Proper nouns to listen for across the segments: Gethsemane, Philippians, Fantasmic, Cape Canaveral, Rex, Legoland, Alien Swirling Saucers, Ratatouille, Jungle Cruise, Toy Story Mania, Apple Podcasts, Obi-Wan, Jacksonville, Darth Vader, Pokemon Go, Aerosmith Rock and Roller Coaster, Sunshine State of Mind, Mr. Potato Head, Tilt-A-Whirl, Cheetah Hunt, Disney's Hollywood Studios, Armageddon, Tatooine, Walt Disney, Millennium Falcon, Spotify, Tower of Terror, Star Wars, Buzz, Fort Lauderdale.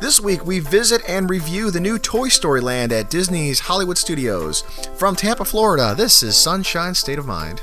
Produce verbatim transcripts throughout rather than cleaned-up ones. This week, we visit and review the new Toy Story Land at Disney's Hollywood Studios. From Tampa, Florida, this is Sunshine State of Mind.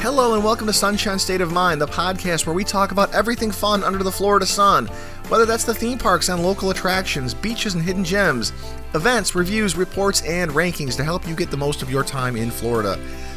Hello and welcome to Sunshine State of Mind, the podcast where we talk about everything fun under the Florida sun. Whether that's the theme parks and local attractions, beaches and hidden gems, events, reviews, reports, and rankings to help you get the most of your time in Florida.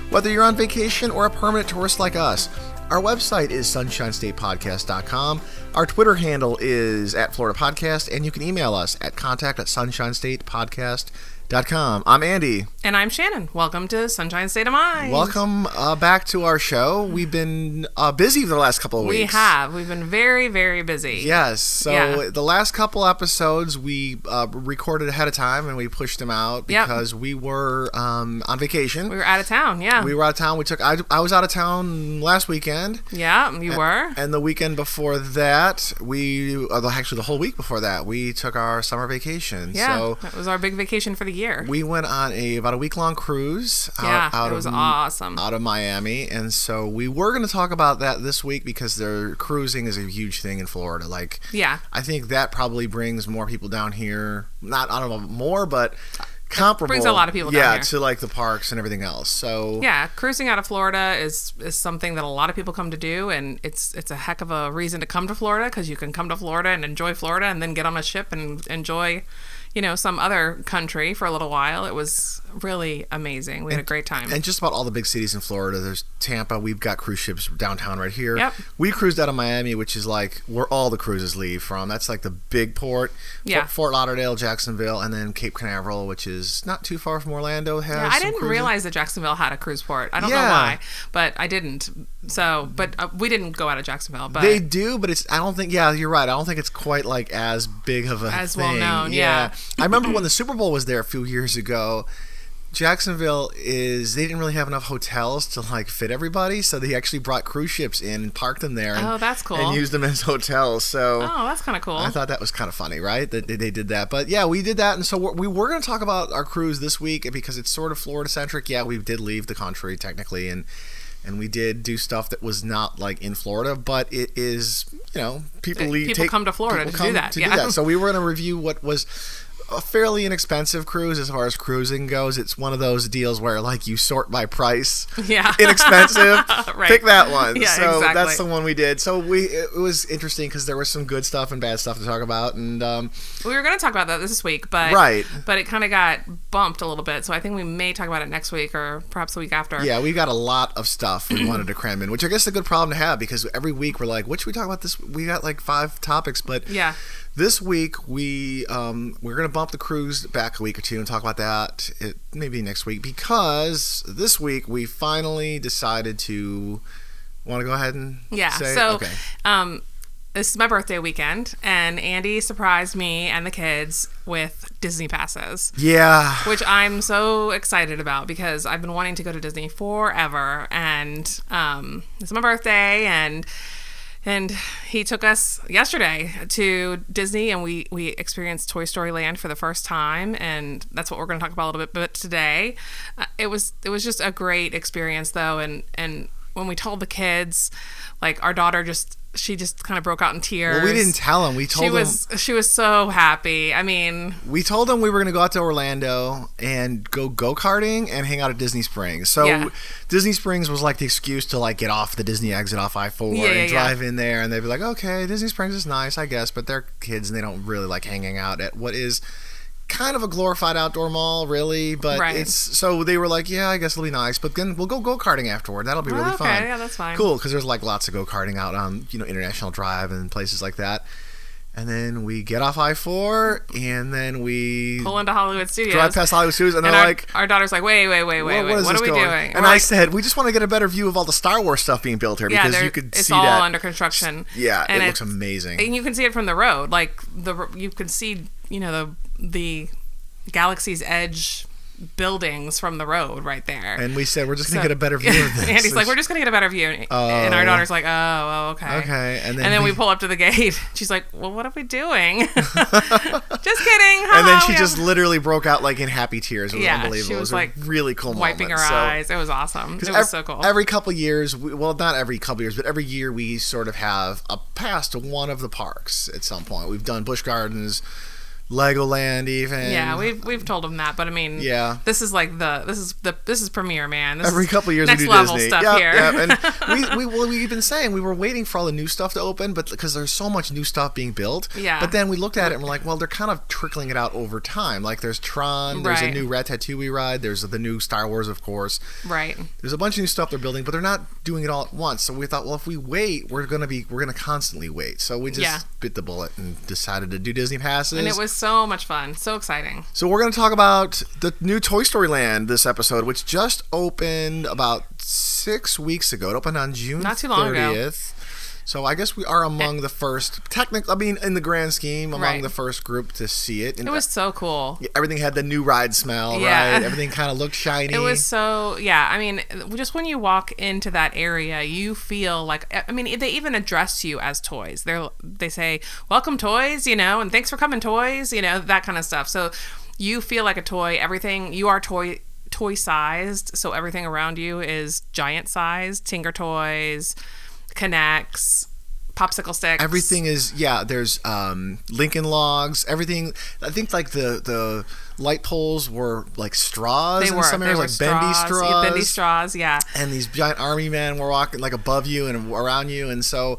Whether you're on vacation or a permanent tourist like us, our website is sunshine state podcast dot com, our Twitter handle is at Florida Podcast, and you can email us at contact at sunshine state podcast dot com. I'm Andy. And I'm Shannon. Welcome to Sunshine State of Mind. Welcome uh, back to our show. We've been uh, busy for the last couple of weeks. We have. We've been very, very busy. Yes. So yeah. The last couple episodes we uh, recorded ahead of time and we pushed them out because yep. we were um, on vacation. We were out of town, yeah. We were out of town. We took. I, I was out of town last weekend. Yeah, you and, were. And the weekend before that, we uh, actually the whole week before that, we took our summer vacation. Yeah, so that was our big vacation for the year. Year. We went on a about a week long cruise out, yeah, out it was of awesome. out of Miami, and so we were going to talk about that this week because their cruising is a huge thing in Florida. Like, yeah, I think that probably brings more people down here. Not I don't know more, but comparable. It brings a lot of people down yeah, here. Yeah, to like the parks and everything else. So yeah, cruising out of Florida is is something that a lot of people come to do, and it's it's a heck of a reason to come to Florida because you can come to Florida and enjoy Florida, and then get on a ship and enjoy. You know, some other country for a little while. It was really amazing. We and, had a great time. And just about all the big cities in Florida. There's Tampa. We've got cruise ships downtown right here. Yep. We cruised out of Miami, which is like where all the cruises leave from. That's like the big port. Yeah. Fort, Fort Lauderdale, Jacksonville, and then Cape Canaveral, which is not too far from Orlando. Has yeah, I didn't cruising. realize that Jacksonville had a cruise port. I don't yeah. know why, but I didn't. So, but uh, we didn't go out of Jacksonville. But they do, but it's. I don't think. Yeah, you're right. I don't think it's quite like as big of a as thing. well known. Yeah. yeah. I remember when the Super Bowl was there a few years ago. Jacksonville is they didn't really have enough hotels to like fit everybody, so they actually brought cruise ships in and parked them there. And, oh, that's cool. And used them as hotels. So oh, that's kind of cool. I thought that was kind of funny, right? That they, they did that. But yeah, we did that, and so we're, we were going to talk about our cruise this week because it's sort of Florida centric. Yeah, we did leave the country technically, and. And we did do stuff that was not like in Florida, but it is, you know, people leave, people take, come to Florida to do that. To yeah. do that. So we were going to review what was a fairly inexpensive cruise as far as cruising goes. It's one of those deals where like you sort by price. Yeah. Inexpensive. Right. Pick that one. Yeah, so exactly. That's the one we did. So we it was interesting because there was some good stuff and bad stuff to talk about, and um, we were going to talk about that this week, but right. but it kind of got bumped a little bit. So I think we may talk about it next week or perhaps the week after. Yeah, we got a lot of stuff we wanted to cram in, which I guess is a good problem to have because every week we're like, what should we talk about this? We got like five topics, but yeah. This week, we, um, we're going to bump the cruise back a week or two and talk about that it, maybe next week because this week we finally decided to want to go ahead and yeah, say? So, okay. um, this is my birthday weekend, and Andy surprised me and the kids with Disney passes. Yeah. Which I'm so excited about because I've been wanting to go to Disney forever, and um, it's my birthday, and... And he took us yesterday to Disney, and we, we experienced Toy Story Land for the first time, and that's what we're going to talk about a little bit. But today, uh, it was it was just a great experience, though. And and when we told the kids, like our daughter just she just kind of broke out in tears. Well, we didn't tell them. We told she them was, she was so happy. I mean, we told them we were going to go out to Orlando and go go karting and hang out at Disney Springs. So. Yeah. Disney Springs was like the excuse to like get off the Disney exit off I four yeah, and drive yeah. in there, and they'd be like, okay, Disney Springs is nice, I guess, but they're kids and they don't really like hanging out at what is kind of a glorified outdoor mall, really. But right. it's so they were like, yeah, I guess it'll be nice, but then we'll go go karting afterward. That'll be really oh, okay. fun. Yeah, that's fine. Cool, because there's like lots of go karting out on you know International Drive and places like that. And then we get off I four, and then we pull into Hollywood Studios. Drive past Hollywood Studios, and, and they're our, like, "Our daughter's like, wait, wait, wait, wait, what, wait, what, what are we going? doing?" And we're I like, said, "We just want to get a better view of all the Star Wars stuff being built here yeah, because you could see that it's all under construction." Yeah, and it looks amazing, and you can see it from the road. Like the you can see, you know, the the Galaxy's Edge buildings from the road right there. And we said, we're just going to so, get a better view of this. Andy's like, we're just going to get a better view. Oh, and our daughter's like, oh, okay. Okay. And then, and then we, we pull up to the gate. She's like, well, what are we doing? Just kidding. Huh? And then she we just have... literally broke out like in happy tears. It was yeah, unbelievable. She was, it was like a really cool wiping moment. Her so, eyes. It was awesome. It was every, so cool. Every couple years, we, well, not every couple years, but every year we sort of have a pass to one of the parks at some point. We've done Busch Gardens, Legoland, even. Yeah, we've we've told them that, but I mean, yeah. this is like the this is the this is premiere, man. This Every couple of years, next we do level Disney. Stuff yep, here. Yep. And we we well, we've been saying we were waiting for all the new stuff to open, but because there's so much new stuff being built. Yeah. But then we looked at it and we're like, well, they're kind of trickling it out over time. Like there's Tron, there's right. a new Ratatouille ride, there's the new Star Wars, of course. Right. There's a bunch of new stuff they're building, but they're not doing it all at once. So we thought, well, if we wait, we're gonna be we're gonna constantly wait. So we just yeah. bit the bullet and decided to do Disney passes. And it was so much fun. So exciting. So we're going to talk about the new Toy Story Land this episode, which just opened about six weeks ago. It opened on June thirtieth. Not too long ago. So I guess we are among it, the first, technically, I mean, in the grand scheme, among right. the first group to see it. And it was so cool. Everything had the new ride smell, yeah. right? Everything kind of looked shiny. It was so, yeah. I mean, just when you walk into that area, you feel like, I mean, they even address you as toys. They're, they say, welcome toys, you know, and thanks for coming toys, you know, that kind of stuff. So you feel like a toy. Everything, you are toy toy sized. So everything around you is giant sized, Tinker Toys, Connects, popsicle sticks. Everything is, yeah, there's um, Lincoln Logs, everything. I think like the, the light poles were like straws. They were. In some areas, like straws, bendy straws. Yeah, bendy straws, yeah. And these giant army men were walking like above you and around you. And so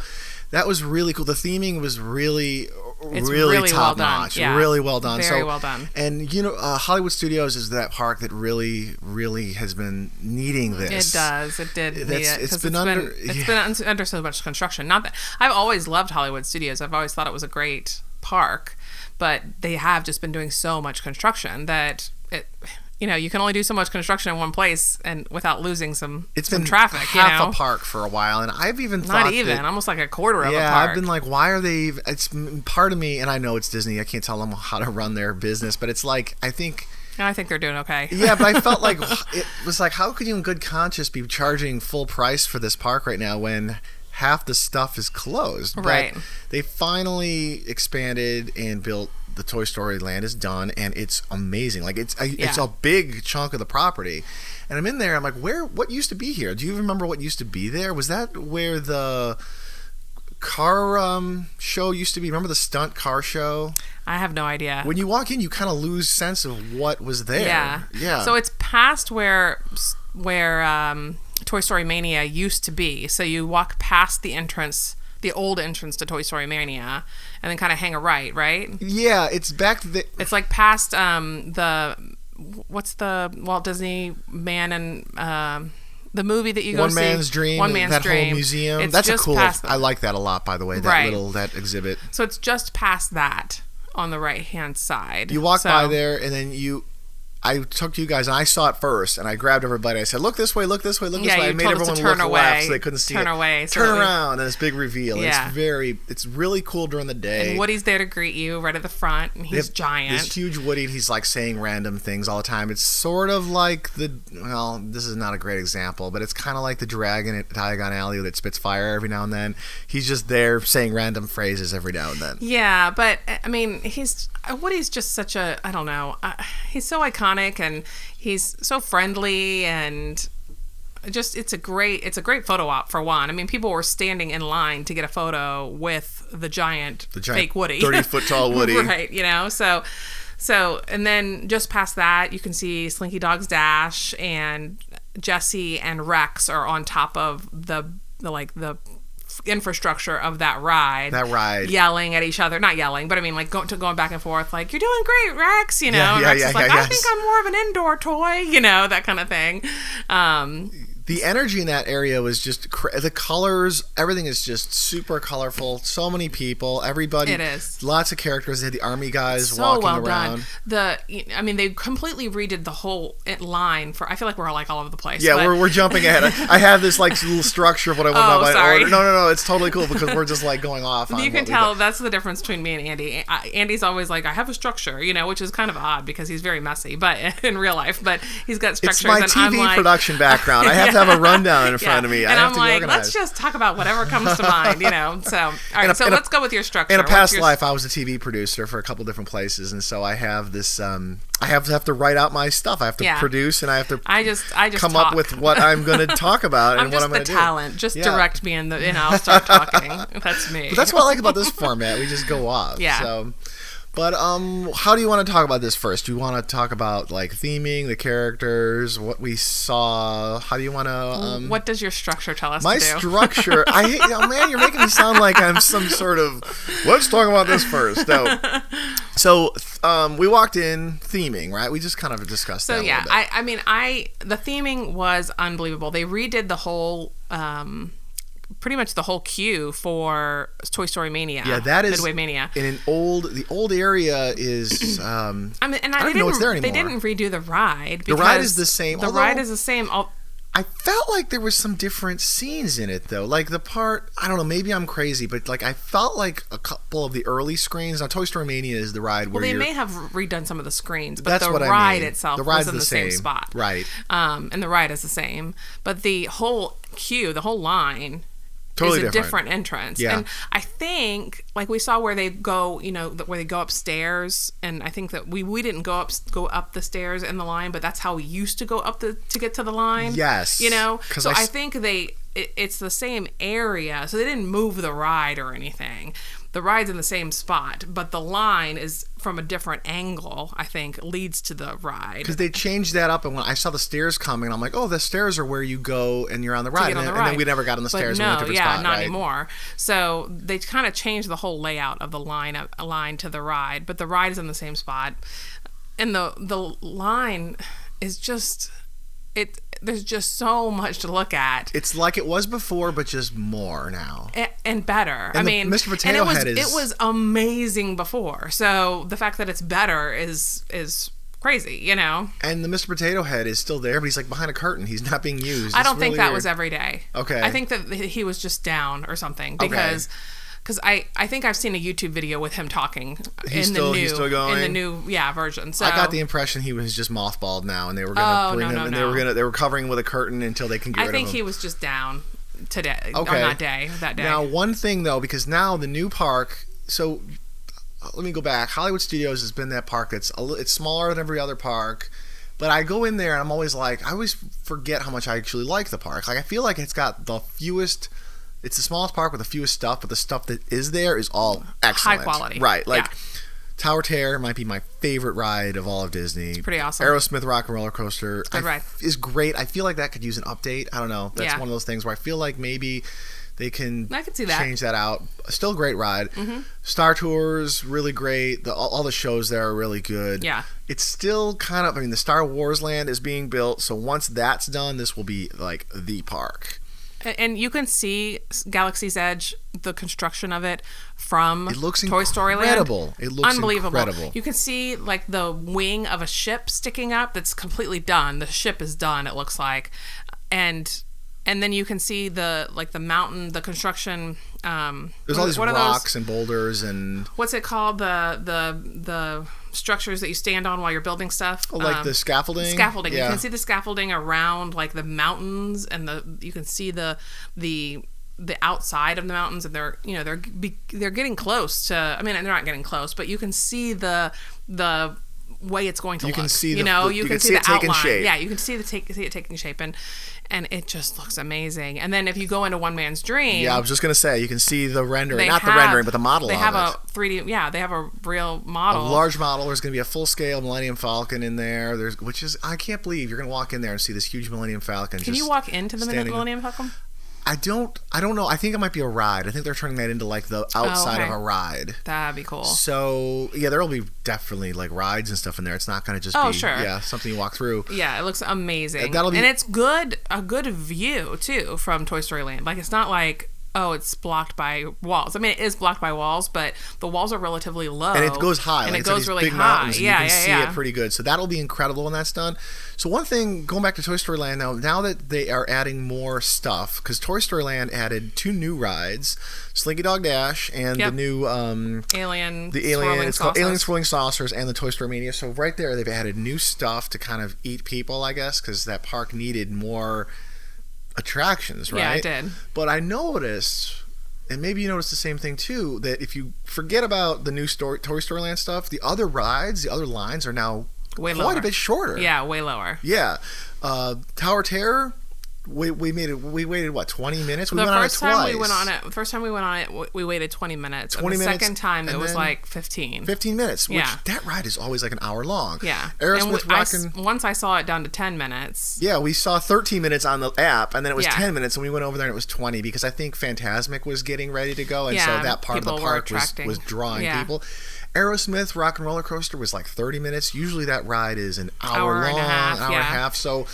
that was really cool. The theming was really... It's really, really top well notch, yeah. really well done, very so, well done. And you know, uh, Hollywood Studios is that park that really, really has been needing this. It does, it did. That's, need it, it's been it's under, been, it's yeah. been under so much construction. Not that I've always loved Hollywood Studios. I've always thought it was a great park, but they have just been doing so much construction that it. You know, you can only do so much construction in one place, and without losing some, it's some been traffic. Half you know? a park for a while, and I've even not thought even that, almost like a quarter of yeah, a park. Yeah, I've been like, why are they? It's part of me, and I know it's Disney. I can't tell them how to run their business, but it's like I think. And I think they're doing okay. Yeah, but I felt like it was like, how could you, in good conscience, be charging full price for this park right now when half the stuff is closed? Right. But they finally expanded and built. The Toy Story Land is done, and it's amazing. Like it's a, yeah. it's a big chunk of the property, and I'm in there. I'm like, where? What used to be here? Do you remember what used to be there? Was that where the car um, show used to be? Remember the stunt car show? I have no idea. When you walk in, you kind of lose sense of what was there. Yeah, yeah. So it's past where where um, Toy Story Mania used to be. So you walk past the entrance. The old entrance to Toy Story Mania, and then kind of hang a right, right? Yeah, it's back. The- it's like past um, the what's the Walt Disney Man and um, the movie that you go One see. One Man's Dream. One Man's that Dream. That whole museum. It's That's a cool. Past- I like that a lot, by the way. That right. little that exhibit. So it's just past that on the right hand side. You walk so- by there, and then you. I took you guys, and I saw it first, and I grabbed everybody. I said, look this way, look this way, look yeah, this way. I made everyone look away, left so they couldn't see turn it. Turn away. Turn certainly. around, and this big reveal. Yeah. It's very, it's really cool during the day. And Woody's there to greet you right at the front, and he's giant. This huge Woody, and he's like saying random things all the time. It's sort of like the, well, this is not a great example, but it's kind of like the dragon at Diagon Alley that spits fire every now and then. He's just there saying random phrases every now and then. Yeah, but, I mean, he's, Woody's just such a, I don't know, uh, he's so iconic. And he's so friendly, and just it's a great it's a great photo op for one. I mean, people were standing in line to get a photo with the giant, the giant fake Woody, thirty foot tall Woody, right? You know, so so and then just past that, you can see Slinky Dog Dash, and Jesse and Rex are on top of the, the like the. infrastructure of that ride that ride yelling at each other, not yelling, but I mean like going to going back and forth like, you're doing great, Rex, you know. Yeah, yeah, Rex yeah, is yeah, like yeah, I yes. think I'm more of an indoor toy, you know, that kind of thing. um The energy in that area was just cra- the colors, everything is just super colorful. So many people, everybody. It is. Lots of characters. They had the army guys so walking well around. Done. The I mean, they completely redid the whole line for. I feel like we're all like all over the place. Yeah, but... we're we're jumping ahead. I, I have this like little structure of what I want oh, to order. No, no, no. It's totally cool because we're just like going off. On you can tell that's the difference between me and Andy. I, Andy's always like, I have a structure, you know, which is kind of odd because he's very messy, but in real life, but he's got structures. It's my and T V online... production background. I have. have a rundown in front yeah. of me. I and have I'm to be like, organized. Let's just talk about whatever comes to mind, you know. So, all right, a, so let's a, go with your structure. In a past your... life, I was a T V producer for a couple different places, and so I have this. Um, I have to have to write out my stuff. I have to yeah. produce, and I have to. I just, I just come talk. up with what I'm going to talk about and what I'm going to do. I'm just the talent. Just yeah. direct me, and and I'll start talking. That's me. But that's what I like about this format. We just go off. Yeah. So. But um, how do you want to talk about this first? Do you want to talk about like theming, the characters, what we saw? How do you want to? Um, what does your structure tell us? My to do? structure. I hate, oh man, you're making me sound like I'm some sort of. Let's talk about this first. So, so um, we walked in theming, right? We just kind of discussed. So that yeah, a bit. I I mean I the theming was unbelievable. They redid the whole. Um, pretty much the whole queue for Toy Story Mania. Yeah, that is Midway Mania. In an old, the old area is. Um, I mean, and I, I don't know what's there anymore. They didn't redo the ride. The ride is the same. The ride is the same. I felt like there was some different scenes in it though. Like the part, I don't know, maybe I'm crazy, but like I felt like a couple of the early screens. Now Toy Story Mania is the ride where well, they you're, may have redone some of the screens, but the ride I mean. itself the was in the, the same. same spot, right? Um, and the ride is the same, but the whole queue, the whole line. Totally is a different, different entrance. Yeah. And I think, like, we saw where they go, you know, where they go upstairs. And I think that we, we didn't go up go up the stairs in the line, but that's how we used to go up the to get to the line. Yes. You know? So I, I think they, it, it's the same area. So they didn't move the ride or anything. The ride's in the same spot, but the line is from a different angle, I think, leads to the ride. Because they changed that up, and when I saw the stairs coming, I'm like, oh, the stairs are where you go and you're on the ride. And, on the and ride. Then we never got on the but stairs. No, we went to different yeah, spot, not right? anymore. So they kind of changed the whole layout of the line, a line to the ride, but the ride is in the same spot. And the the line is just... it. There's just so much to look at. It's like it was before, but just more now. And, and better. And I the, mean, Mister Potato and it Head was, is... It was amazing before. So the fact that it's better is is crazy, you know? And the Mister Potato Head is still there, but he's like behind a curtain. He's not being used. It's I don't really think that weird. was every day. Okay. I think that he was just down or something because... Okay. Because I, I think I've seen a YouTube video with him talking he's in the still, new he's still going. in the new yeah version. So I got the impression he was just mothballed now, and they were gonna oh, bring no, him no, and no. they were gonna they were covering him with a curtain until they can get I rid of him. I think he was just down today okay. on that day that day. Now one thing though, because now the new park. So let me go back. Hollywood Studios has been that park that's a, it's smaller than every other park. But I go in there and I'm always like I always forget how much I actually like the park. Like I feel like it's got the fewest. It's the smallest park with the fewest stuff, but the stuff that is there is all excellent. High quality. Right. Like, yeah. Tower of Terror might be my favorite ride of all of Disney. It's pretty awesome. Aerosmith Rock and Roller Coaster it's good ride. F- is great. I feel like that could use an update. I don't know. That's yeah. one of those things where I feel like maybe they can I could see that. change that out. Still a great ride. Mm-hmm. Star Tours, really great. The, all, all the shows there are really good. Yeah. It's still kind of, I mean, the Star Wars Land is being built, so once that's done, this will be like the park. And you can see Galaxy's Edge, the construction of it from it looks Toy Story Land. Incredible. It looks unbelievable. Incredible. You can see like the wing of a ship sticking up that's completely done. The ship is done, it looks like. And and then you can see the like the mountain, the construction um there's all these rocks and boulders and what's it called? The the the structures that you stand on while you're building stuff. Oh, like um, the scaffolding? Scaffolding. Yeah. You can see the scaffolding around like the mountains and the you can see the the the outside of the mountains and they're, you know, they're they're getting close to I mean, they're not getting close, but you can see the the way it's going to you look. Can see you the, know, the, you, you can see, see it the taking outline. Shape. Yeah, you can see the take see it taking shape and and it just looks amazing. And then if you go into One Man's Dream, yeah, I was just gonna say you can see the rendering, not have, the rendering, but the model. They have of it. a three D, yeah, they have a real model, a large model. There's gonna be a full scale Millennium Falcon in there. There's which is I can't believe you're gonna walk in there and see this huge Millennium Falcon. Can just you walk into the Millennium Falcon? I don't I don't know. I think it might be a ride. I think they're turning that into like the outside oh, okay. of a ride. That'd be cool. So yeah, there'll be definitely like rides and stuff in there. It's not gonna just oh, be sure. yeah, something you walk through. Yeah, it looks amazing. That'll be... And it's good a good view too from Toy Story Land. Like it's not like oh, it's blocked by walls. I mean, it is blocked by walls, but the walls are relatively low. And it goes high. And like it goes really high. Yeah, you can yeah, see yeah. it pretty good. So that'll be incredible when that's done. So one thing, going back to Toy Story Land, now, now that they are adding more stuff, because Toy Story Land added two new rides, Slinky Dog Dash and yep. the new... Um, Alien the Alien Swirling It's called Saucers. Alien Swirling Saucers and the Toy Story Mania. So right there, they've added new stuff to kind of eat people, I guess, because that park needed more... attractions, right? Yeah, I did. But I noticed, and maybe you noticed the same thing too, that if you forget about the new story, Toy Story Land stuff, the other rides, the other lines are now way quite lower. a bit shorter. Yeah, way lower. Yeah. Uh, Tower of Terror, we we made it. We waited what twenty minutes. We the went first on it time twice. we went on it. The first time we went on it, we waited twenty minutes. Twenty the minutes. Second time it was like fifteen. Fifteen minutes. Which yeah. That ride is always like an hour long. Yeah. Aerosmith Rock and once I saw it down to ten minutes. Yeah, we saw thirteen minutes on the app, and then it was yeah. ten minutes, and we went over there and it was twenty because I think Fantasmic was getting ready to go, and yeah, so that part of the park was was drawing yeah. people. Aerosmith Rock and Roller Coaster was like thirty minutes. Usually that ride is an hour, hour long, and a half, hour yeah. and a half. So,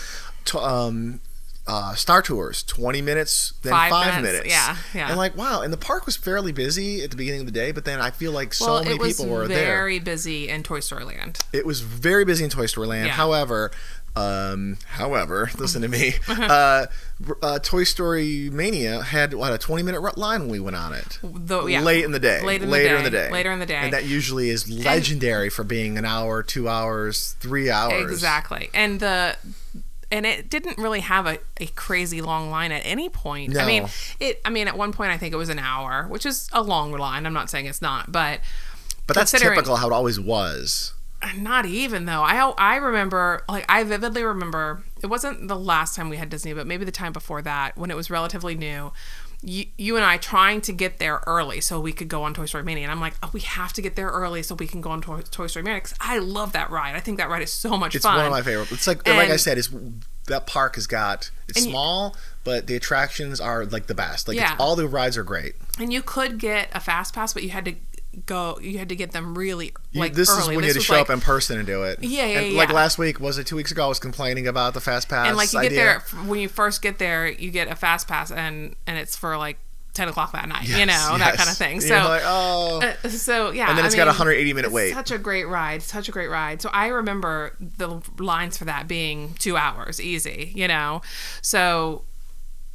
t- um. Uh, Star Tours, twenty minutes, then five, five minutes. minutes. Yeah, yeah. And like, wow. And the park was fairly busy at the beginning of the day, but then I feel like well, so many people were there. It was very busy in Toy Story Land. It was very busy in Toy Story Land. Yeah. However, um, however, listen to me. uh, uh, Toy Story Mania had what, a twenty-minute line when we went on it. The, yeah. Late in the day. Late in the Later day. in the day. Later in the day. And that usually is legendary and, for being an hour, two hours, three hours. Exactly. And the... And it didn't really have a, a crazy long line at any point. No. I mean, it. I mean, at one point I think it was an hour, which is a long line. I'm not saying it's not, but but that's typical how it always was. Not even though. I I remember, like I vividly remember. It wasn't the last time we had Disney, but maybe the time before that when it was relatively new. You, you and I trying to get there early so we could go on Toy Story Mania. And I'm like, oh, we have to get there early so we can go on Toy, Toy Story Mania. Because I love that ride. I think that ride is so much it's fun. It's one of my favorites. It's like, and, like I said, it's, that park has got, it's small, you, but the attractions are like the best. Like yeah. it's, all the rides are great. And you could get a fast pass, but you had to go, you had to get them really like you, this early. Is when this you had to show like, up in person and do it. Yeah, yeah, and, yeah. Like last week, was it two weeks ago? I was complaining about the fast pass. And like you idea. get there when you first get there, you get a fast pass, and and it's for like ten o'clock that night. Yes, you know yes. that kind of thing. So You're like, oh, uh, so yeah. And then it's I got mean, a hundred eighty minute wait. Such a great ride. Such a great ride. So I remember the lines for that being two hours easy. You know, so.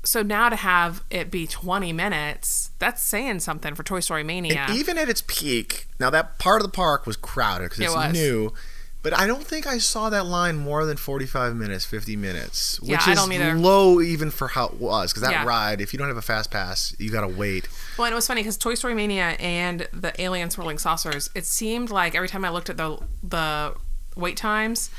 So now to have it be twenty minutes, that's saying something for Toy Story Mania. And even at its peak, now that part of the park was crowded because it's it new, but I don't think I saw that line more than forty-five minutes, fifty minutes, which yeah, I is don't either. low even for how it was. Because that yeah. ride, if you don't have a fast pass, you got to wait. Well, and it was funny because Toy Story Mania and the Alien Swirling Saucers, it seemed like every time I looked at the the wait times,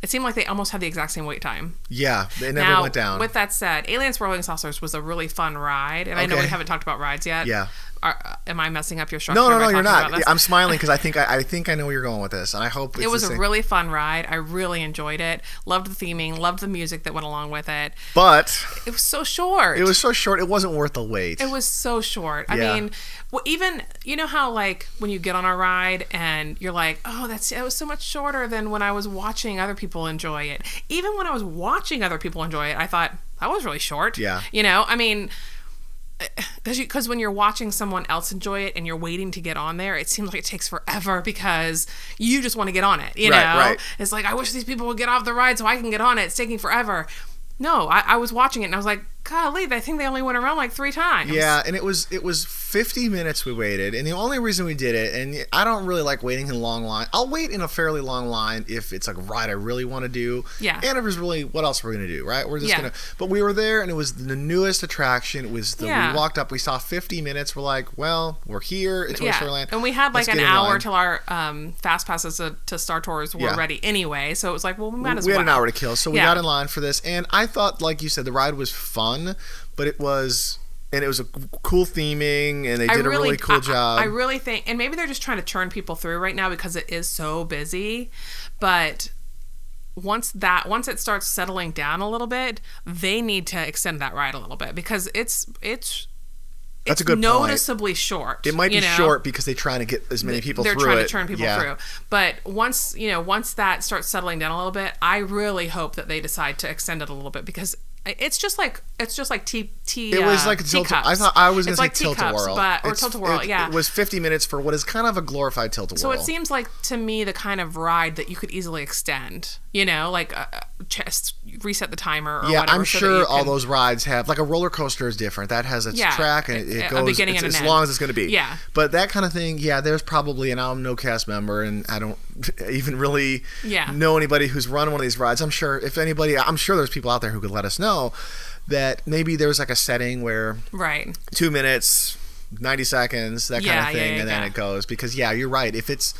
it seemed like they almost had the exact same wait time. Yeah, they never now, went down. With that said, Alien Swirling Saucers was a really fun ride, and okay. I know we haven't talked about rides yet. Yeah, Are, uh, am I messing up your structure? No, no, no, you're not. I'm smiling because I think I, I think I know where you're going with this, and I hope it's it was a really fun ride. I really enjoyed it. Loved the theming. Loved the music that went along with it. But it was so short. It was so short. It wasn't worth the wait. It was so short. Yeah. I mean, well, even you know how like when you get on a ride and you're like, oh, that's that was so much shorter than when I was watching other people enjoy it. Even when I was watching other people enjoy it, I thought that was really short. Yeah. You know, I mean. Because you, because when you're watching someone else enjoy it and you're waiting to get on there, it seems like it takes forever because you just want to get on it, you right, know? Right. It's like, I wish these people would get off the ride so I can get on it. It's taking forever. No, I, I was watching it and I was like, golly, I think they only went around like three times. Yeah, and it was it was fifty minutes we waited, and the only reason we did it, and I don't really like waiting in a long line. I'll wait in a fairly long line if it's like a ride I really want to do. Yeah. And if it's really, what else are we going to do, right? We're just yeah. going to, but we were there, and it was the newest attraction. It was the, yeah. we walked up, we saw fifty minutes, we're like, well, we're here at Toy Story Land. And we had like an hour till our um, fast passes to, to Star Tours were yeah. ready anyway, so it was like, well, we might as well. We had an hour to kill, so we yeah. got in line for this, and I thought, like you said, the ride was fun. But it was, and it was a cool theming, and they did really, a really cool I, job. I really think, and maybe they're just trying to churn people through right now because it is so busy. But once that once it starts settling down a little bit, they need to extend that ride a little bit, because it's it's That's it's a good noticeably point. Short. It might be you know? short because they're trying to get as many people they're through They're trying it. to turn people yeah. through. But once, you know, once that starts settling down a little bit, I really hope that they decide to extend it a little bit, because it's just like it's just like tea tea It was uh, like tilt I thought I was going like to say Tilt-A-Whirl. But, or it's, Tilt-A-Whirl, it, yeah. It was fifty minutes for what is kind of a glorified Tilt-A-Whirl. So it seems like to me the kind of ride that you could easily extend, you know, like uh, just reset the timer or yeah, whatever. Yeah, I'm so sure can, all those rides have, like a roller coaster is different. That has its yeah, track and it, it goes it's, and as end. long as it's going to be. Yeah. But that kind of thing, yeah, there's probably, and I'm no cast member and I don't even really yeah. know anybody who's run one of these rides. I'm sure if anybody, I'm sure there's people out there who could let us know that maybe there was like a setting where right two minutes, ninety seconds, that yeah, kind of thing, yeah, yeah, and then yeah. it goes. Because yeah, you're right. If it's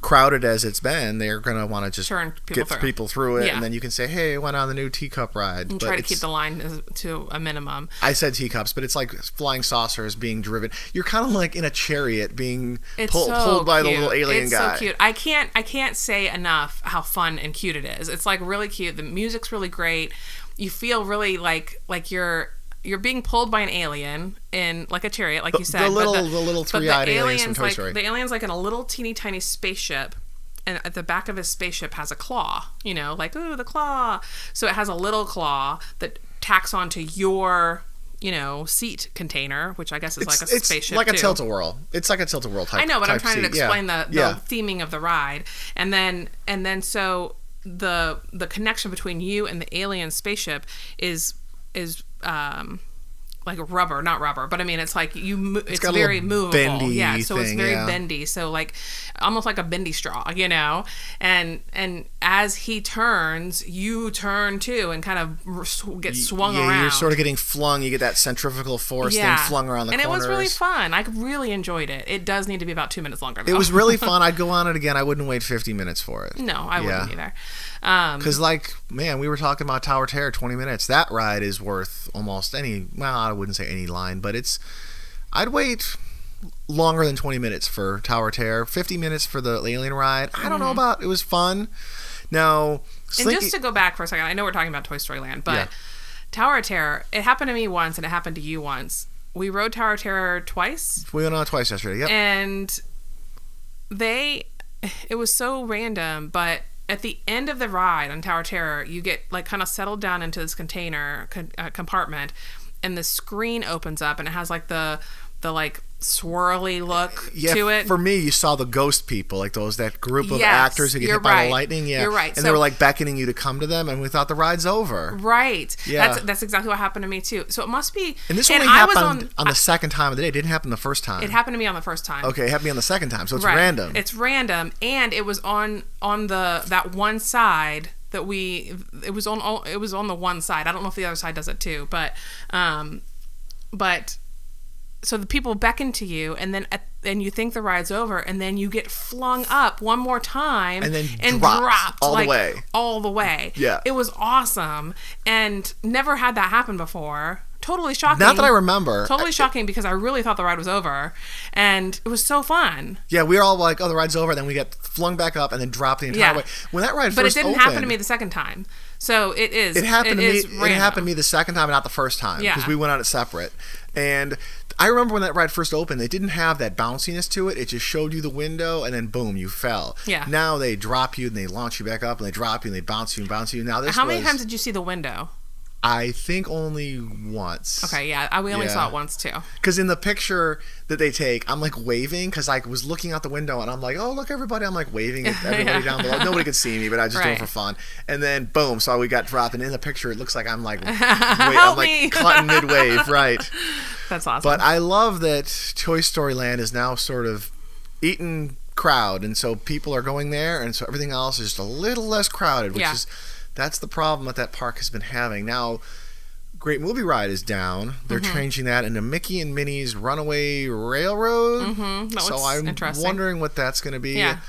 crowded as it's been, they're gonna want to just turn people get through. people through it, yeah. and then you can say, "Hey, I went on the new teacup ride." And but try to keep the line to a minimum. I said teacups, but it's like flying saucers being driven. You're kind of like in a chariot being pulled, so pulled by cute. the little alien it's guy. It's so cute. I can't, I can't say enough how fun and cute it is. It's like really cute. The music's really great. You feel really like like you're. You're being pulled by an alien in like a chariot, like you said. The little, but the, the little three-eyed aliens from Toy Story. Like, the alien's like in a little teeny tiny spaceship, and at the back of his spaceship has a claw. You know, like ooh, the claw. So it has a little claw that tacks onto your, you know, seat container, which I guess is it's, like a it's spaceship. Like a tilt-a-whirl. It's like a tilt-a-whirl type. I know, but I'm trying seat. to explain yeah. the, the yeah. theming of the ride, and then and then so the the connection between you and the alien spaceship is is. Um, like rubber, not rubber, but I mean, it's like you. Mo- it's, it's very movable, bendy yeah. So thing, it's very yeah. bendy. So like, almost like a bendy straw, you know. And and as he turns, you turn too, and kind of get swung yeah, around. You're sort of getting flung. You get that centrifugal force yeah. thing flung around the. And corners. It was really fun. I really enjoyed it. It does need to be about two minutes longer, though. It was really fun. I'd go on it again. I wouldn't wait fifty minutes for it. No, I yeah. wouldn't either. Because, um, like, man, we were talking about Tower of Terror, twenty minutes. That ride is worth almost any, well, I wouldn't say any line, but it's, I'd wait longer than twenty minutes for Tower of Terror, fifty minutes for the alien ride. I don't mm-hmm. know about, it was fun. Now, Slinky- and just to go back for a second, I know we're talking about Toy Story Land, but yeah. Tower of Terror, it happened to me once and it happened to you once. We rode Tower of Terror twice. We went on it twice yesterday, yep. And they, it was so random, but at the end of the ride on Tower of Terror, you get like kind of settled down into this container con- uh, compartment, and the screen opens up and it has like the the like swirly look yeah, to it. For me, you saw the ghost people, like those that group of yes, actors who get hit by right. the lightning. Yeah, you're right. And so, they were like beckoning you to come to them, and we thought the ride's over. Right. Yeah. That's that's exactly what happened to me too. So it must be. And this and only I happened on, on the I, second time of the day. It didn't happen the first time. It happened to me on the first time. Okay, it happened to me on the second time. So it's right. random. It's random, and it was on on the that one side that we it was on all, it was on the one side. I don't know if the other side does it too, but um, but. So the people beckon to you, and then at, and you think the ride's over, and then you get flung up one more time, and then and dropped, dropped all like, the way, all the way. Yeah, it was awesome, and never had that happen before. Totally shocking. Not that I remember. Totally I, shocking it, because I really thought the ride was over, and it was so fun. Yeah, we were all like, "Oh, the ride's over." Then we got flung back up, and then dropped the entire yeah. way. When that ride, but first it didn't opened, happen to me the second time. So it is. It happened it to me. Random. It happened to me the second time, and not the first time, because yeah. we went on it separate, and. I remember when that ride first opened, they didn't have that bounciness to it. It just showed you the window, and then boom, you fell. Yeah. Now they drop you, and they launch you back up, and they drop you, and they bounce you, and bounce you. Now this. How was, many times did you see the window? I think only once. Okay, yeah, I, we only yeah. saw it once too. Because in the picture that they take, I'm like waving, because I was looking out the window, and I'm like, oh look everybody, I'm like waving at everybody yeah. down below. Nobody could see me, but I just right. do it for fun. And then boom, so we got dropped, and in the picture it looks like I'm like, wait, I'm like caught in mid wave, right? That's awesome. But I love that Toy Story Land is now sort of eaten crowd, and so people are going there, and so everything else is just a little less crowded, which yeah. is that's the problem that that park has been having. Now, Great Movie Ride is down. They're mm-hmm. changing that into Mickey and Minnie's Runaway Railroad. Mm-hmm. That so I'm wondering what that's going to be. Yeah.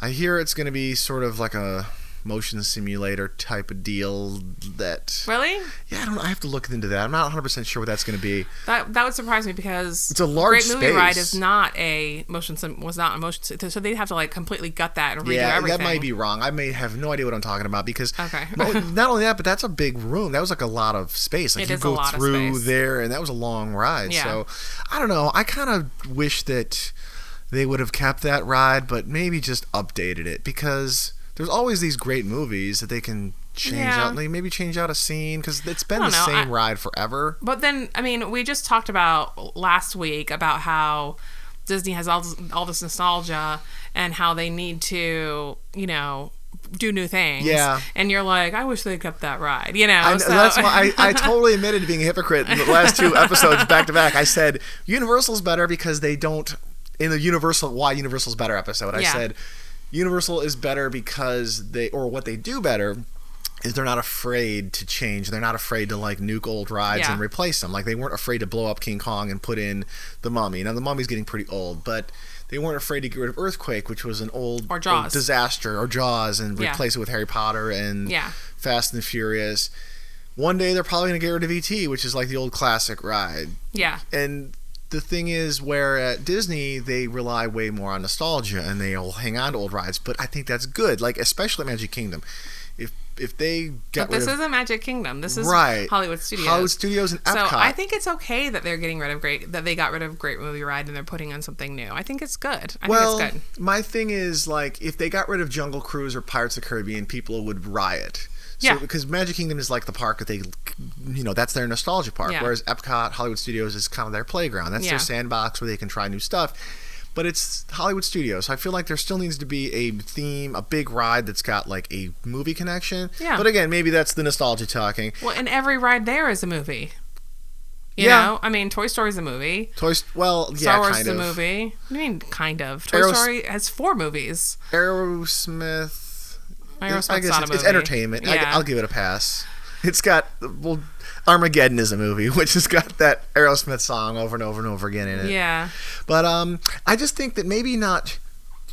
I hear it's going to be sort of like a motion simulator type of deal that... Really? Yeah, I don't know. I have to look into that. I'm not one hundred percent sure what that's going to be. That that would surprise me because... It's a large space. Great Movie Ride is not a motion... Sim, was not a motion... So they'd have to like completely gut that and redo yeah, everything. Yeah, that might be wrong. I may have no idea what I'm talking about because... Okay. Not only that, but that's a big room. That was like a lot of space. Like it you is go a lot through of space. There and that was a long ride. Yeah. So, I don't know. I kind of wish that... They would have kept that ride, but maybe just updated it because there's always these great movies that they can change yeah. out. Like maybe change out a scene because it's been the know. same I, ride forever. But then, I mean, we just talked about last week about how Disney has all this, all this nostalgia and how they need to, you know, do new things. Yeah. And you're like, I wish they kept that ride, you know? I, so. That's why I, I totally admitted to being a hypocrite in the last two episodes back to back. I said, Universal's better because they don't... In the Universal, why Universal's better episode, I yeah. said Universal is better because they, or what they do better is they're not afraid to change. They're not afraid to like nuke old rides yeah. and replace them. Like they weren't afraid to blow up King Kong and put in the Mummy. Now the Mummy's getting pretty old, but they weren't afraid to get rid of Earthquake, which was an old, or Jaws. old disaster, or Jaws, and yeah. replace it with Harry Potter and yeah. Fast and the Furious. One day they're probably going to get rid of E T, which is like the old classic ride. Yeah. And... The thing is, where at Disney, they rely way more on nostalgia, and they'll hang on to old rides, but I think that's good, like, especially Magic Kingdom. If if they got but this rid of, isn't Magic Kingdom. This is right. Hollywood Studios. Hollywood Studios and Epcot. So I think it's okay that they're getting rid of great, that they got rid of Great Movie Ride, and they're putting on something new. I think it's good. I well, think it's good. My thing is, like, if they got rid of Jungle Cruise or Pirates of the Caribbean, people would riot. So, yeah. Because Magic Kingdom is like the park that they, you know, that's their nostalgia park. Yeah. Whereas Epcot, Hollywood Studios is kind of their playground. That's yeah. their sandbox where they can try new stuff. But it's Hollywood Studios. So I feel like there still needs to be a theme, a big ride that's got like a movie connection. Yeah. But again, maybe that's the nostalgia talking. Well, and every ride there is a movie. You yeah. know? I mean, Toy Story's a movie. Toy Well, yeah, Star Wars kind is of. a movie. What do you mean, kind of? Toy Aeros- Story has four movies. Aerosmith. I guess it's, it's entertainment. Yeah. I, I'll give it a pass. It's got well, Armageddon is a movie, which has got that Aerosmith song over and over and over again in it. Yeah. But um, I just think that maybe not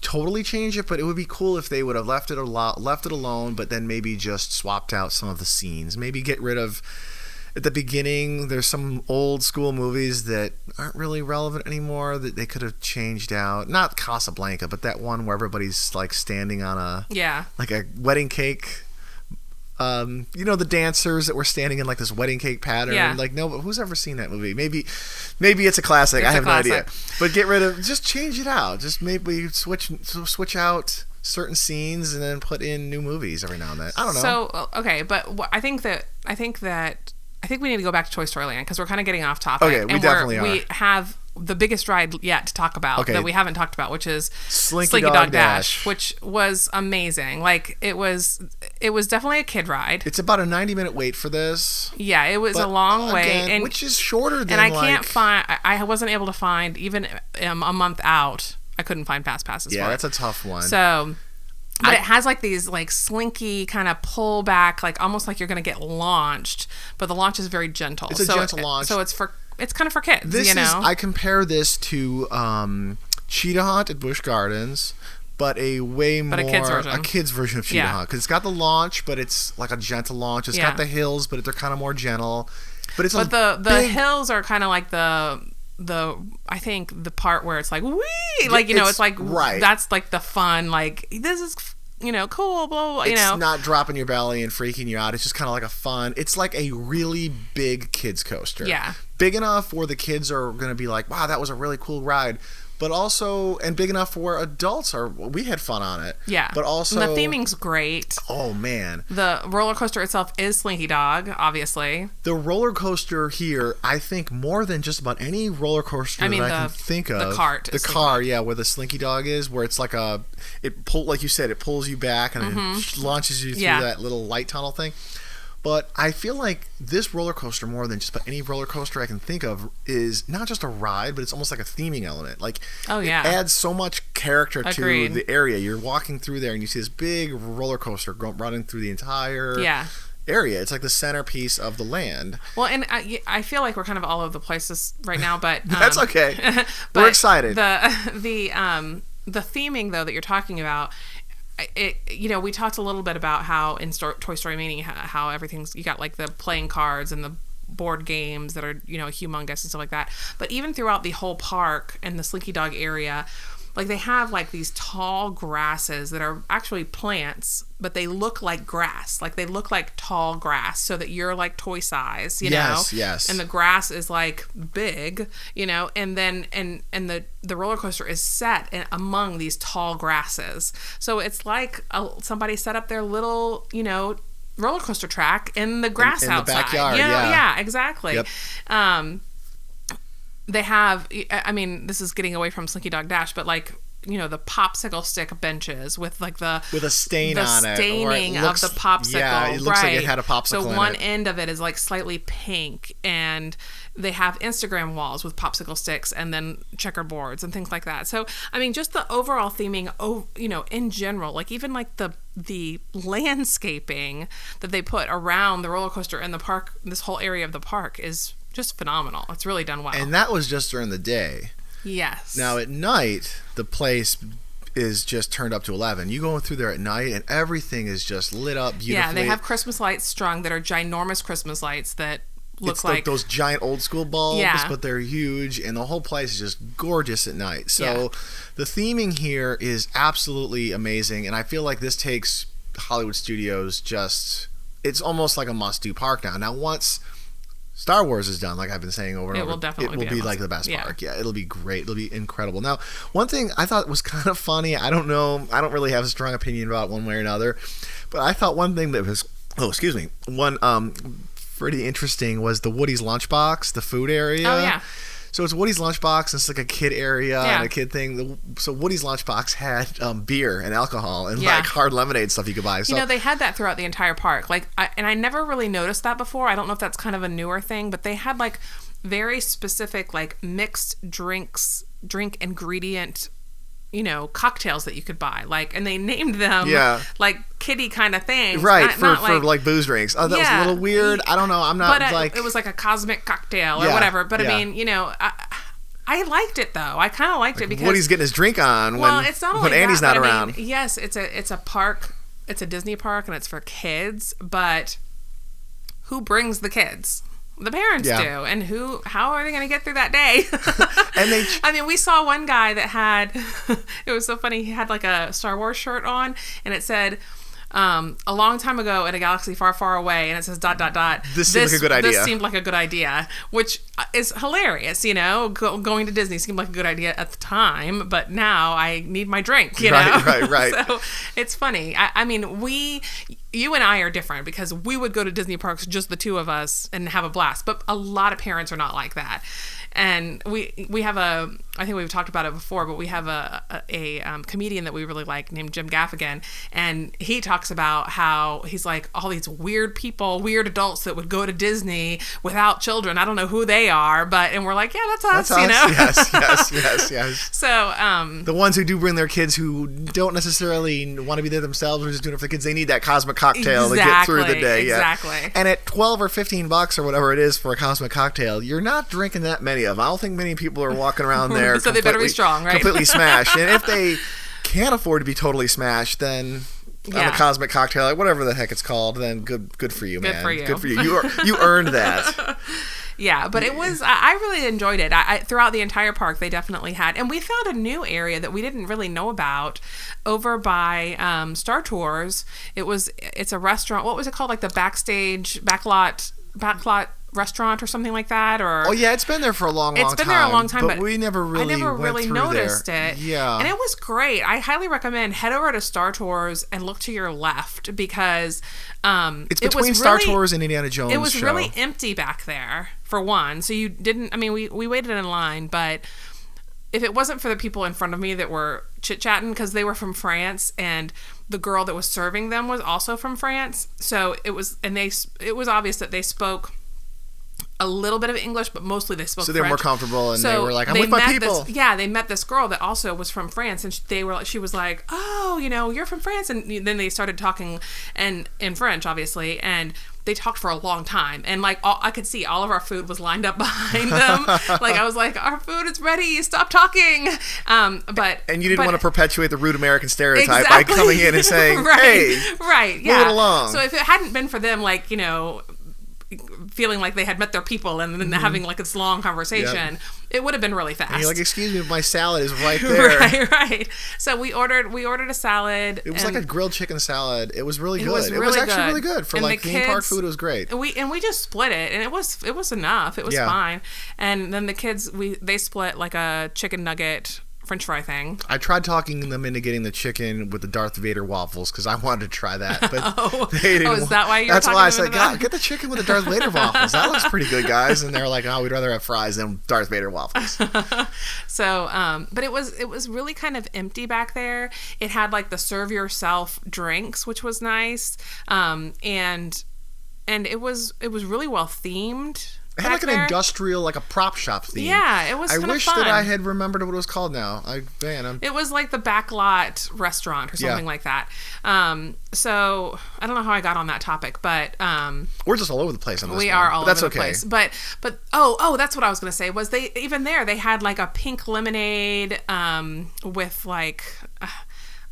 totally change it, but it would be cool if they would have left it a lot, left it alone, but then maybe just swapped out some of the scenes. Maybe get rid of. At the beginning, there's some old school movies that aren't really relevant anymore that they could have changed out. Not Casablanca, but that one where everybody's like standing on a yeah, like a wedding cake. Um, you know the dancers that were standing in like this wedding cake pattern. Yeah. Like no, but who's ever seen that movie? Maybe, maybe it's a classic. It's I have classic. no idea. But get rid of, just change it out. Just maybe switch switch out certain scenes and then put in new movies every now and then. I don't know. So okay, but I think that I think that. I think we need to go back to Toy Story Land because we're kind of getting off topic. Okay, we and definitely are. We have the biggest ride yet to talk about okay. that we haven't talked about, which is Slinky, Slinky Dog, Dog Dash, Dash, which was amazing. Like it was, it was definitely a kid ride. It's about a ninety-minute wait for this. Yeah, it was a long again, wait, and, which is shorter than. And I like, can't find. I wasn't able to find even um, a month out. I couldn't find fast passes. Yeah, for that's it. a tough one. So. But I, it has like these like slinky kind of pull back, like almost like you're going to get launched, but the launch is very gentle. It's a so gentle it, launch. So it's for it's kind of for kids, this you know. Is, I compare this to um, Cheetah Hunt at Busch Gardens, but a way more but a kids version, a kids version of Cheetah yeah. Hunt, because it's got the launch, but it's like a gentle launch. It's yeah. got the hills, but they're kind of more gentle. But it's but the the big... hills are kind of like the. The I think the part where it's like wee like you know it's, it's like right. that's like the fun like this is you know cool blah blah you it's know it's not dropping your belly and freaking you out, it's just kind of like a fun, it's like a really big kids coaster, yeah, big enough where the kids are gonna be like wow that was a really cool ride, but also and big enough where adults are we had fun on it, yeah, but also the theming's great. Oh man, the roller coaster itself is Slinky Dog, obviously. The roller coaster here, I think more than just about any roller coaster I mean, that the, I can think of, the cart, the car, yeah, where the Slinky Dog is, where it's like a it pull like you said it pulls you back and mm-hmm. it launches you through yeah. that little light tunnel thing. But I feel like this roller coaster, more than just about any roller coaster I can think of, is not just a ride, but it's almost like a theming element. Like, oh, yeah. it adds so much character Agreed. to the area. You're walking through there, and you see this big roller coaster running through the entire yeah. area. It's like the centerpiece of the land. Well, and I, I feel like we're kind of all over the places right now, but um, that's okay. but we're excited. The the um the theming though that you're talking about. it, you know, we talked a little bit about how in Star- Toy Story Mania, how everything's, you got like the playing cards and the board games that are, you know, humongous and stuff like that. But even throughout the whole park and the Slinky Dog area, like they have like these tall grasses that are actually plants, but they look like grass. Like they look like tall grass so that you're like toy size, you yes, know? Yes. And the grass is like big, you know, and then, and, and the, the roller coaster is set in, among these tall grasses. So it's like a, somebody set up their little, you know, roller coaster track in the grass in, in outside. The backyard, you know? yeah. yeah, exactly. Yep. Um, They have, I mean, this is getting away from Slinky Dog Dash, but like, you know, the popsicle stick benches with like the... With a stain on it. The staining of the popsicle. Yeah, it looks right. like it had a popsicle so in it. So one end of it is like slightly pink, and they have Instagram walls with popsicle sticks and then checkerboards and things like that. So, I mean, just the overall theming, oh, you know, in general, like even like the the landscaping that they put around the roller coaster and the park, this whole area of the park is... just phenomenal. It's really done well. And that was just during the day. Yes. Now at night, the place is just turned up to eleven. You go through there at night and everything is just lit up beautifully. Yeah, they have Christmas lights strung that are ginormous Christmas lights that look it's like... It's like those giant old school bulbs, yeah. but they're huge, and the whole place is just gorgeous at night. So yeah. the theming here is absolutely amazing, and I feel like this takes Hollywood Studios just... It's almost like a must-do park now. Now once... Star Wars is done, like I've been saying over and over. It will definitely be. It will be, be like the best yeah. park. Yeah, it'll be great. It'll be incredible. Now, one thing I thought was kind of funny, I don't know, I don't really have a strong opinion about it one way or another, but I thought one thing that was, oh, excuse me, one um, pretty interesting was the Woody's Lunchbox, the food area. Oh, yeah. So it's Woody's Lunchbox, and it's like a kid area yeah. and a kid thing. So Woody's Lunchbox had um, beer and alcohol and yeah. like hard lemonade stuff you could buy. So, you know, they had that throughout the entire park. Like, I, and I never really noticed that before. I don't know if that's kind of a newer thing, but they had like very specific like mixed drinks, drink ingredient, you know, cocktails that you could buy. Like, and they named them yeah. like kiddie kind of things. Right, not, for, not like, for like booze drinks. Oh, that yeah. was a little weird. I don't know. I'm not but like... It, it was like a cosmic cocktail or yeah, whatever. But yeah. I mean, you know... I, I liked it though. I kind of liked like it because... Woody's getting his drink on when, well, it's not when Andy's that, not around. I mean, yes, it's a it's a park. It's a Disney park and it's for kids. But who brings the kids? The parents yeah. do. And who? How are they going to get through that day? and they. Ch- I mean, we saw one guy that had... it was so funny. He had like a Star Wars shirt on and it said... Um, a long time ago in a galaxy far, far away, and it says dot, dot, dot. This, this seemed like a good idea. This seemed like a good idea, which is hilarious, you know? Go, going to Disney seemed like a good idea at the time, but now I need my drink, you right, know? Right, right, right. So it's funny. I, I mean, we, you and I are different because we would go to Disney parks, just the two of us, and have a blast. But a lot of parents are not like that. And we we have a, I think we've talked about it before, but we have a a, a um, comedian that we really like named Jim Gaffigan. And he talks about how he's like all these weird people, weird adults that would go to Disney without children. I don't know who they are, but, and we're like, yeah, that's us, that's us. You know? Yes, yes, yes, yes. So. Um, the ones who do bring their kids who don't necessarily want to be there themselves or just doing it for the kids, they need that cosmic cocktail exactly, to get through the day. Yeah. Exactly. And at twelve or fifteen bucks or whatever it is for a cosmic cocktail, you're not drinking that many. I don't think many people are walking around there. So they better be strong, right? Completely smashed. And if they can't afford to be totally smashed, then yeah. on a cosmic cocktail, like whatever the heck it's called, then good, good for you, good man. For you. Good for you. You are, you earned that. Yeah, but it was. I really enjoyed it. I, I throughout the entire park, they definitely had, and we found a new area that we didn't really know about, over by um, Star Tours. It was. It's a restaurant. What was it called? Like the backstage, backlot, backlot. Restaurant or something like that, or oh yeah, it's been there for a long, long time. It's been there a long time, but, but we never really, I never went really noticed there. It. Yeah, and it was great. I highly recommend head over to Star Tours and look to your left because um, it's between it was Star really, Tours and Indiana Jones. It was show. Really empty back there for one, so you didn't. I mean, we we waited in line, but if it wasn't for the people in front of me that were chit chatting because they were from France and the girl that was serving them was also from France, so it was and they it was obvious that they spoke. a little bit of English, but mostly they spoke French. So they were more comfortable, and so they were like, I'm with my people. This, yeah, they met this girl that also was from France, and they were. she was like, oh, you know, you're from France. And then they started talking and in French, obviously, and they talked for a long time. And, like, all, I could see all of our food was lined up behind them. Like, I was like, our food is ready. Stop talking. Um, but And you didn't but, want to perpetuate the rude American stereotype exactly. by coming in and saying, right, hey, right, yeah. move it along. So if it hadn't been for them, like, you know, feeling like they had met their people and then mm-hmm. having like this long conversation, yep. it would have been really fast. And you're like, excuse me, my salad is right there. Right, right. So we ordered we ordered a salad. It was like a grilled chicken salad. It was really good. It was, really it was actually good. really good for and like the theme kids, park food. It was great. We and we just split it, and it was it was enough. It was yeah. fine. And then the kids we they split like a chicken nugget French fry thing. I tried talking them into getting the chicken with the Darth Vader waffles because I wanted to try that, but oh. they didn't. Oh, is that why you were talking about that? That's why I said, God, get the chicken with the Darth Vader waffles. That looks pretty good, guys. And they were like, oh, we'd rather have fries than Darth Vader waffles. So, um, but it was it was really kind of empty back there. It had like the serve yourself drinks, which was nice, um, and and it was it was really well themed. It had like an there. industrial, like a prop shop theme. Yeah, it was kind of fun. I wish that I had remembered what it was called now. I man, I'm... It was like the Backlot Restaurant or something yeah. like that. Um, so I don't know how I got on that topic, but um, we're just all over the place on this. We one. are all that's over okay. the place. But but oh oh, that's what I was gonna say. Was they even there? They had like a pink lemonade um, with like uh,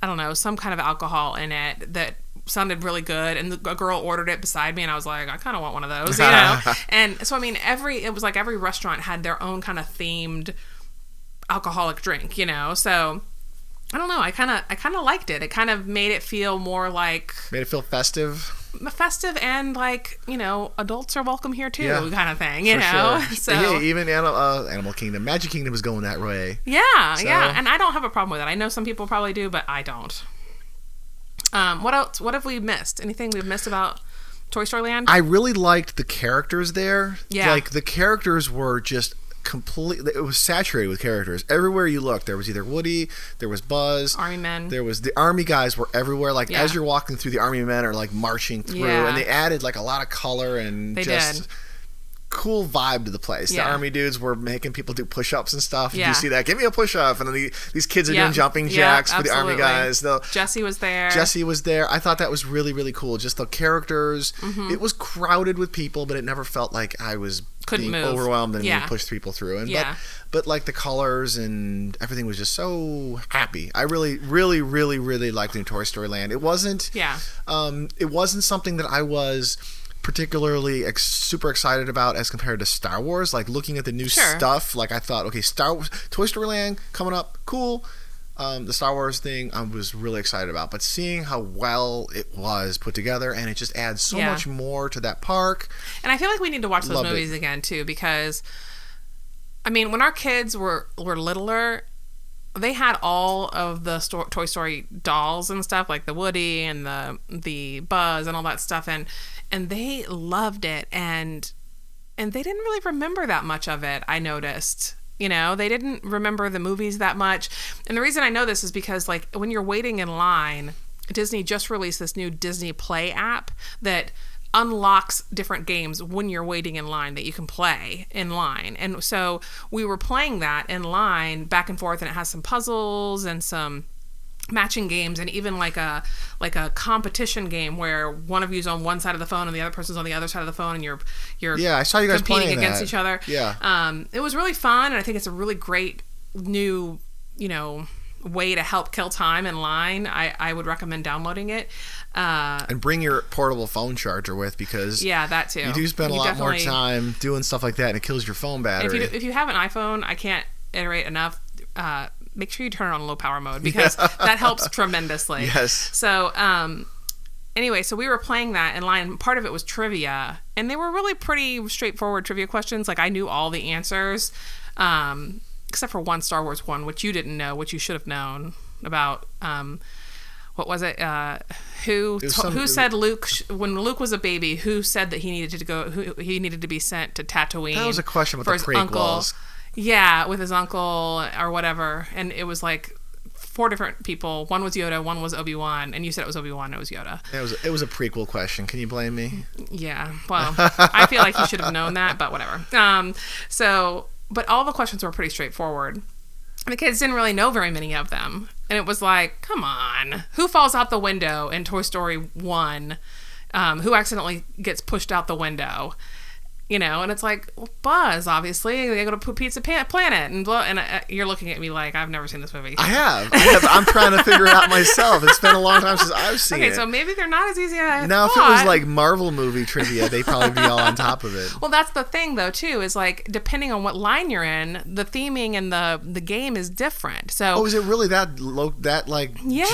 I don't know some kind of alcohol in it that sounded really good, and the, a girl ordered it beside me, and I was like, I kind of want one of those, you know. And so I mean, every it was like every restaurant had their own kind of themed alcoholic drink, you know. So I don't know. I kind of I kind of liked it. It kind of made it feel more like made it feel festive. Festive and like, you know, adults are welcome here too, yeah, kind of thing, you know. Sure. So yeah, even Animal, uh, Animal Kingdom, Magic Kingdom was going that way. Yeah, so. yeah. And I don't have a problem with it. I know some people probably do, but I don't. Um, what else? What have we missed? Anything we've missed about Toy Story Land? I really liked the characters there. Yeah. Like, the characters were just completely... It was saturated with characters. Everywhere you looked, there was either Woody, there was Buzz. Army men. There was... The army guys were everywhere. Like, yeah. as you're walking through, the army men are, like, marching through. Yeah. And they added, like, a lot of color and they just... Did. cool vibe to the place. Yeah. The army dudes were making people do push-ups and stuff. Yeah. Did you see that? Give me a push-up. And then the, these kids are yep. doing jumping jacks yep, for the army guys. The, Jesse was there. Jesse was there. I thought that was really, really cool. Just the characters. Mm-hmm. It was crowded with people, but it never felt like I was Couldn't being move. overwhelmed and yeah. being pushed people through. And yeah. but, but like the colors and everything was just so happy. I really, really, really, really liked New Toy Story Land. It wasn't. Yeah. Um. It wasn't something that I was particularly ex- super excited about as compared to Star Wars. Like, looking at the new sure. stuff, like I thought, okay, Star Wars, Toy Story Land coming up, cool. Um, the Star Wars thing I was really excited about, but seeing how well it was put together, and it just adds so yeah. much more to that park. And I feel like we need to watch those Loved movies it. again too, because I mean, when our kids were were littler, they had all of the sto- Toy Story dolls and stuff, like the Woody and the the Buzz and all that stuff, and and they loved it, and and they didn't really remember that much of it, I noticed. You know, they didn't remember the movies that much. And the reason I know this is because, like, when you're waiting in line, Disney just released this new Disney Play app that unlocks different games when you're waiting in line that you can play in line. And so we were playing that in line back and forth, and it has some puzzles and some matching games, and even like a like a competition game where one of you's on one side of the phone and the other person's on the other side of the phone, and you're you're yeah, I saw you guys competing against that. each other. Yeah. Um, it was really fun, and I think it's a really great new, you know, way to help kill time in line. I, I would recommend downloading it. Uh, and bring your portable phone charger with, because yeah, that too. You do spend a you lot more time doing stuff like that, and it kills your phone battery. If you, if you have an iPhone, I can't iterate enough. Uh, make sure you turn it on low power mode, because yeah. that helps tremendously. Yes. So um, anyway, so we were playing that in line. Part of it was trivia, and they were really pretty straightforward trivia questions. Like, I knew all the answers. Um, except for one Star Wars one, which you didn't know, which you should have known about. Um, what was it? Uh, who it was some, who said Luke sh- when Luke was a baby? Who said that he needed to go? Who, he needed to be sent to Tatooine? That was a question with the prequels. Uncle, yeah, with his uncle or whatever, and it was like four different people. One was Yoda, one was Obi-Wan, and you said it was Obi-Wan, it was Yoda. It was it was a prequel question. Can you blame me? Yeah. Well, I feel like you should have known that, but whatever. Um. So, but all the questions were pretty straightforward. The kids didn't really know very many of them. And it was like, come on. Who falls out the window in Toy Story one? Um, who accidentally gets pushed out the window? You know, and it's like, well, Buzz, obviously. They go to Pizza Planet and blow. And I, you're looking at me like, I've never seen this movie. I have. I have. I'm trying to figure it out myself. It's been a long time since I've seen okay, it. Okay, so maybe they're not as easy as I now, thought. Now, if it was like Marvel movie trivia, they'd probably be all on top of it. Well, that's the thing, though, too, is like, depending on what line you're in, the theming and the, the game is different. So, oh, is it really that, lo- that like, yeah.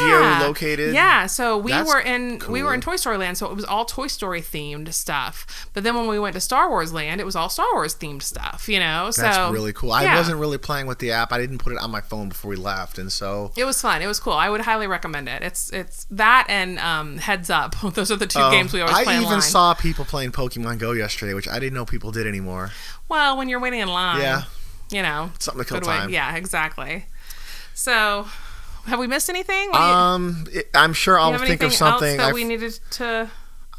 geo-located? Yeah, so we that's were in cool. we were in Toy Story Land, so it was all Toy Story-themed stuff. But then when we went to Star Wars Land, it was all Star Wars themed stuff, you know. So that's really cool. Yeah. I wasn't really playing with the app. I didn't put it on my phone before we left, and so it was fun. It was cool. I would highly recommend it. It's it's that and um, Heads Up. Those are the two um, games we always I play. I even online. saw people playing Pokemon Go yesterday, which I didn't know people did anymore. Well, when you're waiting in line, yeah, you know, something to kill time. Way. Yeah, exactly. So, have we missed anything? Um, you, it, I'm sure I'll think of something else that I've, we needed to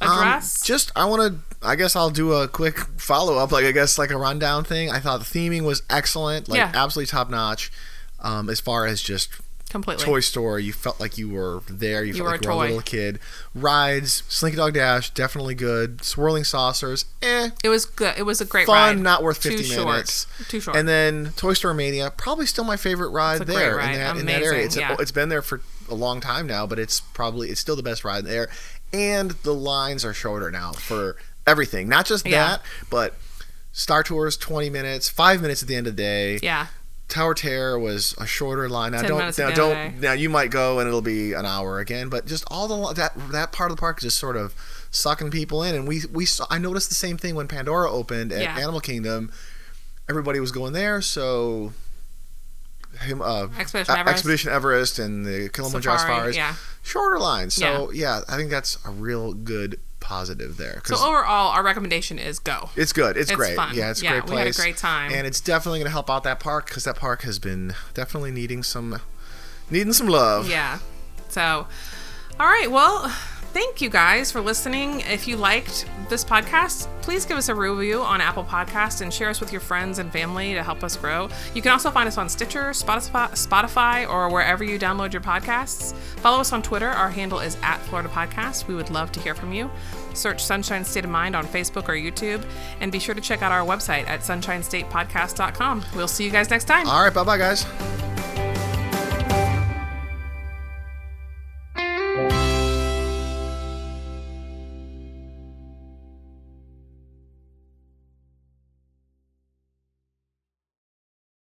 address. Um, just I want to. I guess I'll do a quick follow-up, like I guess like a rundown thing. I thought the theming was excellent, like yeah. absolutely top-notch. Um, as far as just completely Toy Story, you felt like you were there. You, you felt were like a you toy. were a little kid. Rides, Slinky Dog Dash, definitely good. Swirling Saucers, eh. It was good. It was a great Fun, ride. Fun, not worth fifty Too minutes. Short. Too short. And then Toy Story Mania, probably still my favorite ride it's a there great ride. In that, in that area. It's, yeah. a, it's been there for a long time now, but it's probably it's still the best ride there. And the lines are shorter now for everything, not just that, yeah. but Star Tours twenty minutes, five minutes at the end of the day. Yeah, Tower of Terror was a shorter line. Now don't, now don't, now you might go and it'll be an hour again. But just all the that that part of the park is just sort of sucking people in. And we we saw, I noticed the same thing when Pandora opened at yeah. Animal Kingdom. Everybody was going there, so him uh, Expedition, Everest. Expedition Everest and the Kilimanjaro Safaris, yeah. shorter lines. So yeah. yeah, I think that's a real good. Positive there. So overall, our recommendation is go. It's good. It's, it's great. Fun. Yeah, it's yeah, a great place. Yeah, we had a great time. And it's definitely going to help out that park because that park has been definitely needing some, needing some love. Yeah. So, all right. Well, thank you guys for listening. If you liked this podcast, please give us a review on Apple Podcasts and share us with your friends and family to help us grow. You can also find us on Stitcher, Spotify, or wherever you download your podcasts. Follow us on Twitter. Our handle is at Florida Podcast. We would love to hear from you. Search Sunshine State of Mind on Facebook or YouTube. And be sure to check out our website at sunshine state podcast dot com. We'll see you guys next time. All right. Bye-bye, guys.